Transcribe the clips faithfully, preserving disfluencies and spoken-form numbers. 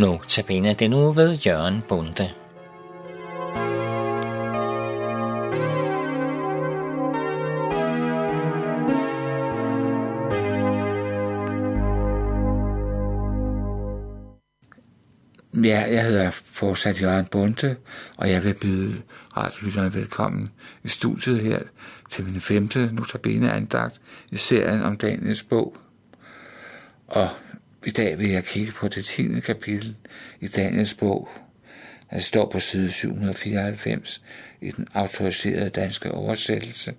Notabene den uge ved Jørgen Bunte. Ja, jeg hedder fortsat Jørgen Bunte, og jeg vil byde radiolytterne velkommen i studiet her til min femte Notabene-andagt i serien om Daniels bog. Og i dag vil jeg kigge på det tiende kapitel i Daniels bog. Det står på side syv hundrede fireoghalvfems i den autoriserede danske oversættelse,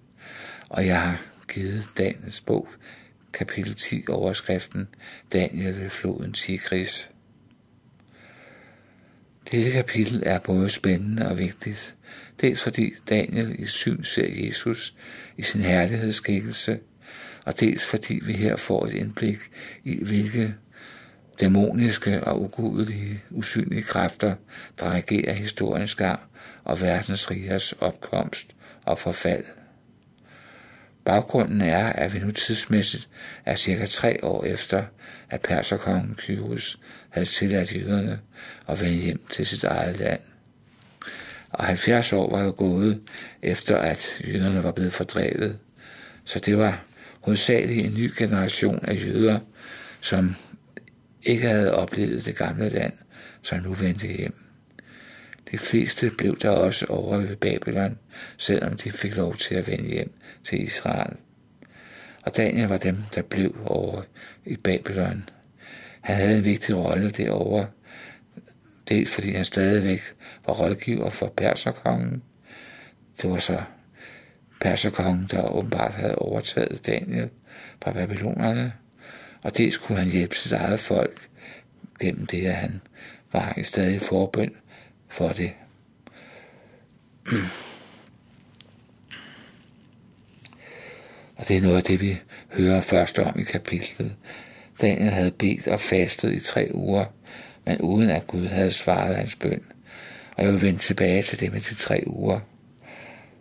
og jeg har givet Daniels bog kapitel ti overskriften Daniel ved floden Tigris. Dette kapitel er både spændende og vigtigt, dels fordi Daniel i syn ser Jesus i sin herlighedsskikkelse, og dels fordi vi her får et indblik i, hvilke dæmoniske og ugudelige, usynlige kræfter, der regerer historiens gang og verdens rigers opkomst og forfald. Baggrunden er, at vi nu tidsmæssigt er cirka tre år efter, at perserkongen Kyros havde tilladt jøderne at vende hjem til sit eget land. Og halvfjerds år var jo gået, efter at jøderne var blevet fordrevet. Så det var hovedsageligt en ny generation af jøder, som ikke havde oplevet det gamle land, som nu vendte hjem. De fleste blev der også over ved Babylon, selvom de fik lov til at vende hjem til Israel. Og Daniel var dem, der blev over i Babylon. Han havde en vigtig rolle derovre, dels fordi han stadigvæk var rådgiver for perserkongen. Det var så perserkongen, der åbenbart havde overtaget Daniel fra babylonerne, og dels kunne han hjælpe sit eget folk gennem det, at han var i stadig forbøn for det. Og det er noget af det, vi hører først om i kapitlet. Daniel havde bedt og fastet i tre uger, men uden at Gud havde svaret hans bøn. Og jeg vil vende tilbage til det med de tre uger.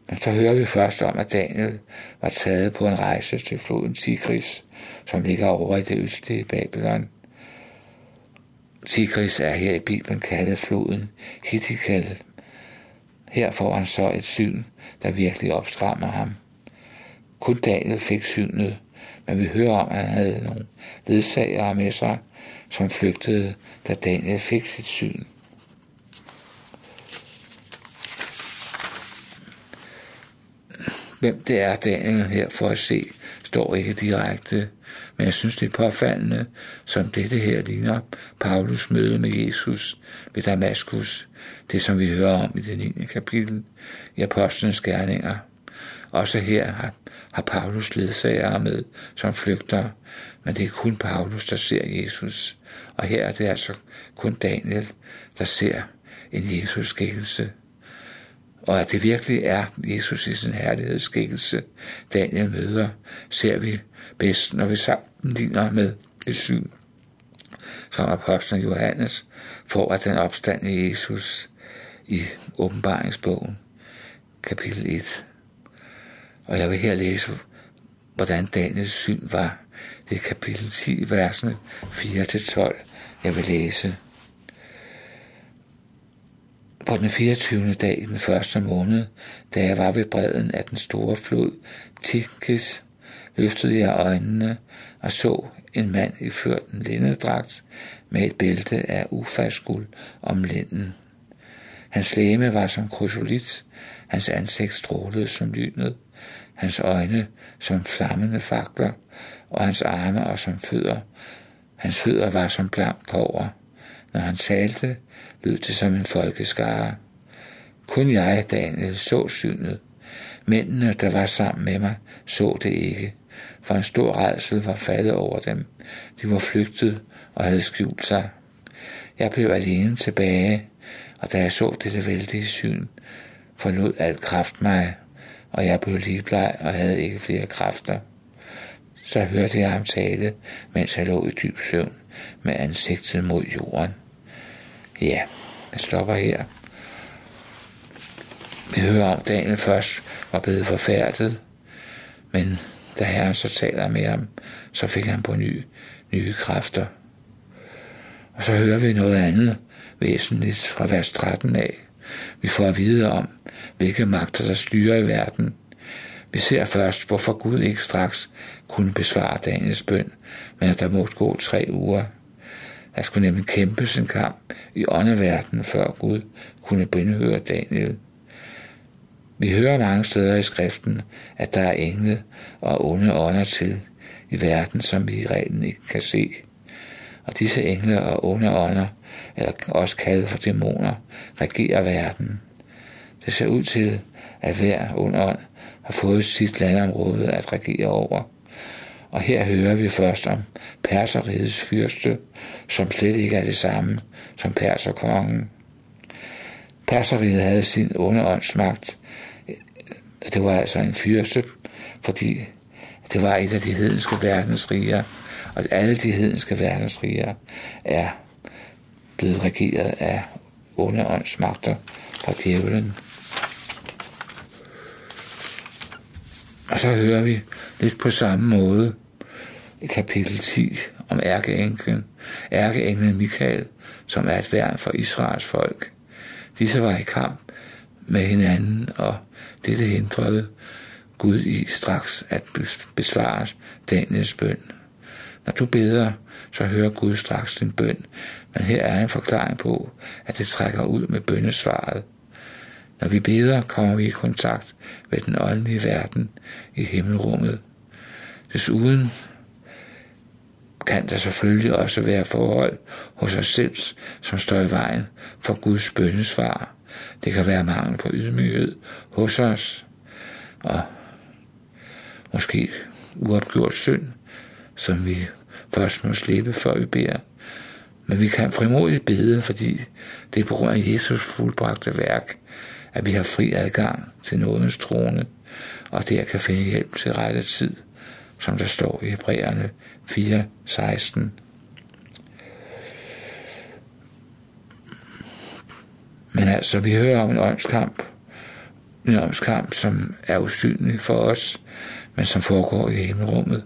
Men så hører vi først om, at Daniel var taget på en rejse til floden Tigris, som ligger over i det østlige Babylon. Tigris er her i Bibelen kaldet floden Hittikal. Her får han så et syn, der virkelig opskræmmer ham. Kun Daniel fik synet, men vi hører om, at han havde nogle ledsagere med sig, som flygtede, da Daniel fik sit syn. Hvem det er, Daniel her for at se, står ikke direkte, men jeg synes, det er påfaldende, som dette her ligner Paulus møde med Jesus ved Damaskus, det som vi hører om i det niende kapitel i Apostlenes Gerninger. Også her har, har Paulus ledsagere med, som flygter, men det er kun Paulus, der ser Jesus, og her er det altså kun Daniel, der ser en Jesus-skikkelse. Og at det virkelig er Jesus i sin herlighedsskikkelse, Daniel møder, ser vi bedst, når vi sammenligner med det syn, som apostlen Johannes får af den opstandne Jesus i åbenbaringsbogen, kapitel et. Og jeg vil her læse, hvordan Daniels syn var. Det er kapitel ti, versene fire til tolv, jeg vil læse. På den fireogtyvende dag i den første måned, da jeg var ved bredden af den store flod Tigris, løftede jeg øjnene og så en mand iført en lindedragt med et bælte af ufalsk guld om linden. Hans legeme var som krysolit, hans ansigt strålede som lynet, hans øjne som flammende fakler og hans arme og som fødder. Hans fødder var som blank kobber. Når han talte, lød det som en folkeskare. Kun jeg, Daniel, så synet. Mændene, der var sammen med mig, så det ikke, for en stor rædsel var faldet over dem. De var flygtet og havde skjult sig. Jeg blev alene tilbage, og da jeg så dette vældige syn, forlod alt kraft mig, og jeg blev ligebleg og havde ikke flere kræfter. Så hørte jeg ham tale, mens jeg lå i dyb søvn med ansigtet mod jorden. Ja, jeg stopper her. Vi hører om, Daniel først var blevet forfærdet, men da Herren så taler med ham, så fik han på ny nye kræfter. Og så hører vi noget andet væsentligt fra vers tretten af. Vi får at vide om, hvilke magter der styrer i verden. Vi ser først, hvorfor Gud ikke straks kunne besvare Daniels bøn, men at der måtte gå tre uger. Der skulle nemlig kæmpes en kamp i åndeverdenen, før Gud kunne bønhøre Daniel. Vi hører mange steder i skriften, at der er engle og onde ånder til i verden, som vi i reglen ikke kan se. Og disse engle og onde ånder, eller også kaldet for dæmoner, regerer verden. Det ser ud til, at hver ond ånd har fået sit landområde at regere over. Og her hører vi først om perserrigets fyrste, som slet ikke er det samme som perserkongen. Perserriget havde sin onde åndsmagt. Det var altså en fyrste, fordi det var et af de hedenske verdensriger, og alle de hedenske verdensriger er blevet regeret af onde åndsmagter fra djævlen. Og så hører vi lidt på samme måde i kapitel ti om ærkeenglen, ærkeenglen Mikael, som er et værn for Israels folk. Disse var i kamp med hinanden, og dette hindrede Gud i straks at besvare Daniels bøn. Når du beder, så hører Gud straks din bøn, men her er en forklaring på, at det trækker ud med bønnesvaret. Når vi beder, kommer vi i kontakt med den åndelige verden i himmelrummet. Desuden kan der selvfølgelig også være forhold hos os selv, som står i vejen for Guds bønnesvar. Det kan være mangel på ydmyghed hos os, og måske uopgjort synd, som vi først må slippe, før vi beder. Men vi kan frimodigt bede, fordi det er på grund af Jesus fuldbragte værk, at vi har fri adgang til nådens trone, og der kan finde hjælp til rette tid, som der står i Hebræerne fire seksten. Men altså, vi hører om en åndskamp, en åndskamp, som er usynlig for os, men som foregår i himmelrummet.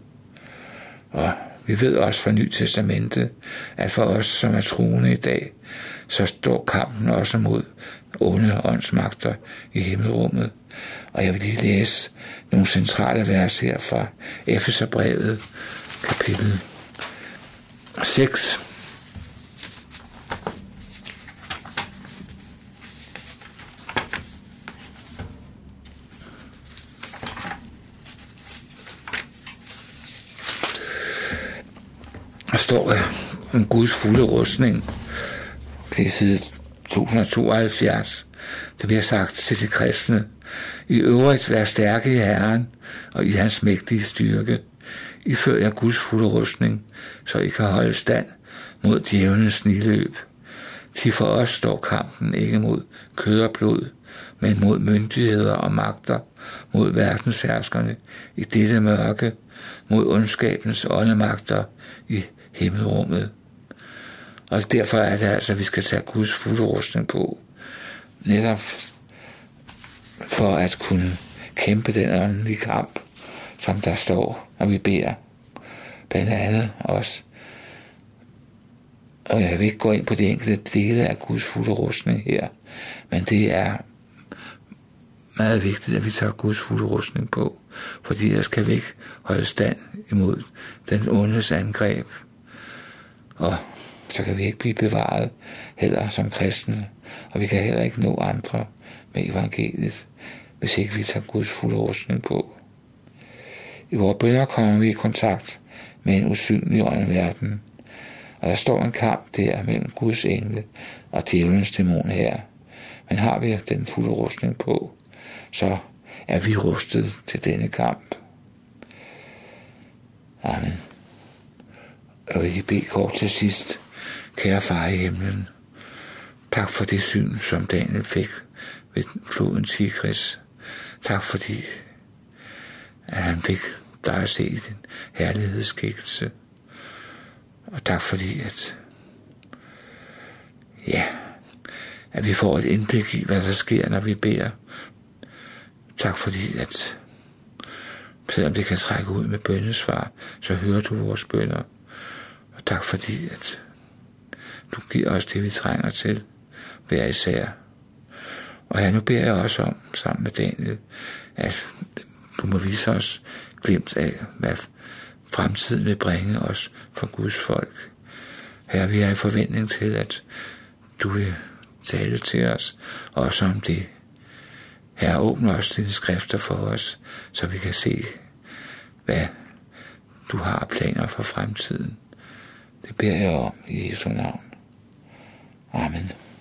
Og vi ved også fra Nyt Testamentet, at for os, som er troende i dag, så står kampen også mod onde åndsmagter i himmelrummet. Og jeg vil lige læse nogle centrale vers her fra Efeserbrevet, kapitel seks. Der står om Guds fulde rustning. Det er side to hundrede tooghalvfjerds. Det bliver sagt til de kristne. I øvrigt vær stærke i Herren og i hans mægtige styrke. I før jer Guds fulde rustning, så I kan holde stand mod djævelens sniløb. Til for os står kampen ikke mod kød og blod, men mod myndigheder og magter, mod verdensherskerne i dette mørke, mod ondskabens åndemagter i himmelrummet. Og derfor er det altså, at vi skal tage Guds fulde rustning på, netop for at kunne kæmpe den åndelige kamp, som der står, når vi beder. Blandt andet også. Og jeg vil ikke gå ind på de enkelte dele af Guds fulde rustning her, men det er meget vigtigt, at vi tager Guds fulde rustning på, fordi ellers kan vi ikke holde stand imod den ondes angreb. Og så kan vi ikke blive bevaret heller som kristne, og vi kan heller ikke nå andre med evangeliet, hvis ikke vi tager Guds fulde rustning på. I vores bønner kommer vi i kontakt med en usynlig åndeverden, og der står en kamp der mellem Guds engle og djævelens dæmon her. Men har vi den fulde rustning på, så er vi rustet til denne kamp. Amen. Og vi kan bede kort til sidst. Kære far i himlen, tak for det syn, som Daniel fik ved floden Tigris. Tak fordi, at han fik dig at se din herlighedsskikkelse. Og tak fordi, at, ja, at vi får et indblik i, hvad der sker, når vi beder. Tak fordi, at selvom det kan trække ud med bønnesvar, så hører du vores bønner. Og tak fordi, at Du giver os det, vi trænger til, hver især. Og her nu beder jeg også om, sammen med Daniel, at du må vise os glimt af, hvad fremtiden vil bringe os for Guds folk. Her vi er i forventning til, at du vil tale til os også om det. Her åbn os dine skrifter for os, så vi kan se, hvad du har planer for fremtiden. Det beder jeg om i Jesu navn. Amen.